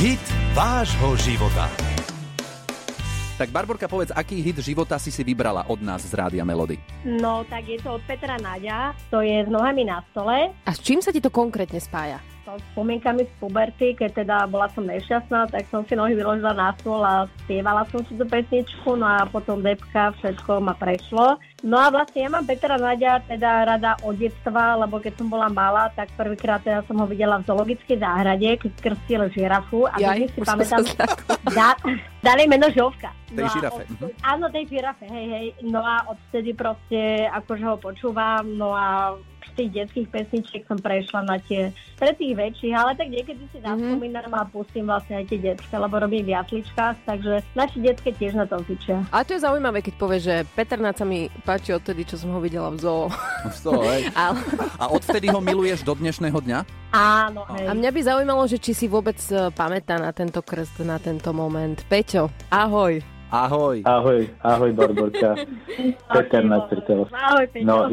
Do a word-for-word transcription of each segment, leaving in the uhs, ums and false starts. Hit vášho života. Tak Barborka, povedz, aký hit života si si vybrala od nás z Rádia Melody? No, tak je to od Petra Nagya, to je S nohami na stole. A s čím sa ti to konkrétne spája? S spomienkami z puberty, keď teda bola som nešťastná, tak som si nohy vyložila na stôl a spievala som si tú pesničku, no a potom depka, všetko ma prešlo. No a vlastne ja mám Petra Nagya teda rada od detstva, lebo keď som bola malá, tak prvýkrát teda som ho videla v zoologickej záhrade, keď krstil žirafu a ja si pamätám, da, dali meno Žovka. No tej žirafe. Od, áno, tej žirafe, hej, hej. No a odtedy proste akože ho počúvam, no a tých detských pesničiek som prešla na tie pre tých väčších, ale tak niekedy si zaspomínam mm-hmm. a pustím vlastne aj tie detské, lebo robím v jasličkách, takže naši detské tiež na tom fičia. A to je zaujímavé, keď povieš, že Peter Nagy sa mi páči odtedy, čo som ho videla v zoo. V zoo, hej. A... a odtedy ho miluješ do dnešného dňa? Áno, hej. A mňa by zaujímalo, že či si vôbec pamätá na tento krst, na tento moment. Peťo, ahoj. Ahoj. Ahoj, ahoj Barborka. Peter Nagy. Ahoj, Peťo. No,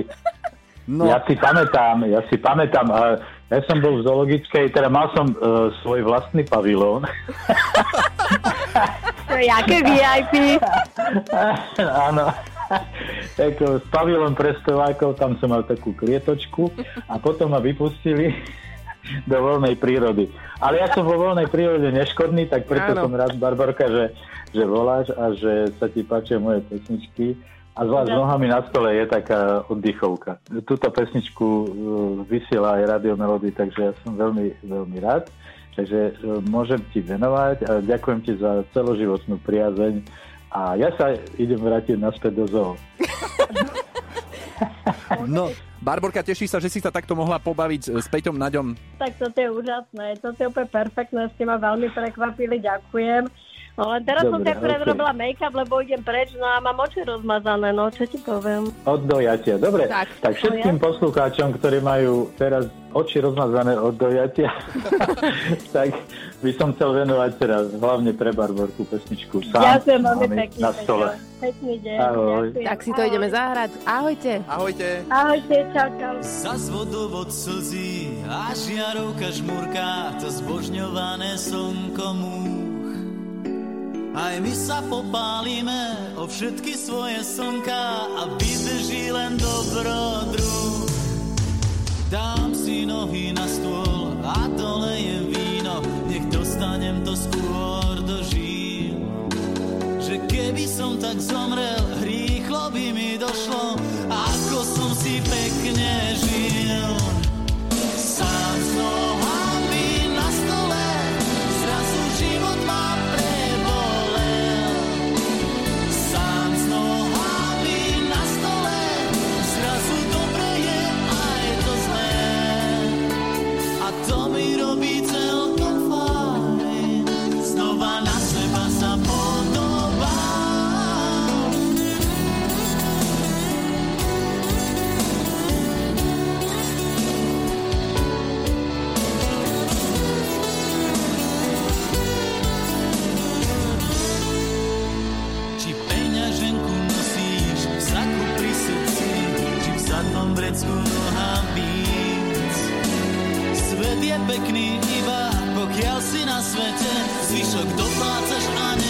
No. Ja si pamätám, ja si pamätám, ja som bol v zoologickej, teda mal som uh, svoj vlastný pavilón. To je jaké vé í pé. Áno. S pavilón pre spevákov, tam som mal takú klietočku a potom ma vypustili do voľnej prírody. Ale ja som vo voľnej prírode neškodný, tak preto Áno. som rád, Barborka, že, že voláš a že sa ti páčia moje pesničky. A zvlášť S nohami na stole je taká oddychovka. Túto pesničku vysiela aj Rádio Melody, takže ja som veľmi, veľmi rád. Takže môžem ti venovať a ďakujem ti za celoživotnú priazeň. A ja sa idem vrátiť naspäť do zoo. No, Barborka, teší sa, že si sa takto mohla pobaviť s Peťom Nagyom. Tak toto je úžasné, toto je úplne perfektné, ste ma veľmi prekvapili, ďakujem. No len teraz dobre, som tak prerobila okay. make-up, lebo idem preč, no a mám oči rozmazané, no čo ti poviem. Od dojatia, dobre. Tak, tak všetkým poslucháčom, ktorí majú teraz oči rozmazané od dojatia, tak by som chcel venovať teraz hlavne pre Barborku pesničku Sám ja s nohami na stole. Pekný deň. Ahoj. Ďakujem. Tak si to Ahoj. Ideme zahrať. Ahojte. Ahojte. Ahojte, čau, čau. Za vodovod slzí a žiarovka žmurká, to zbožňované slnko múch. Aj my sa popálime o všetky svoje slnka a vydrží len dobrodruh. Dám si nohy na stôl a dolejem víno, nech dostanem to skôr do žil. Že keby som tak zomrel, rýchlo by mi došlo, ako som si pekne žil. Sám s nohami na stole, zrazu život má pre pekný iba pokiaľ si na svete, zvyšok doplácaš a ne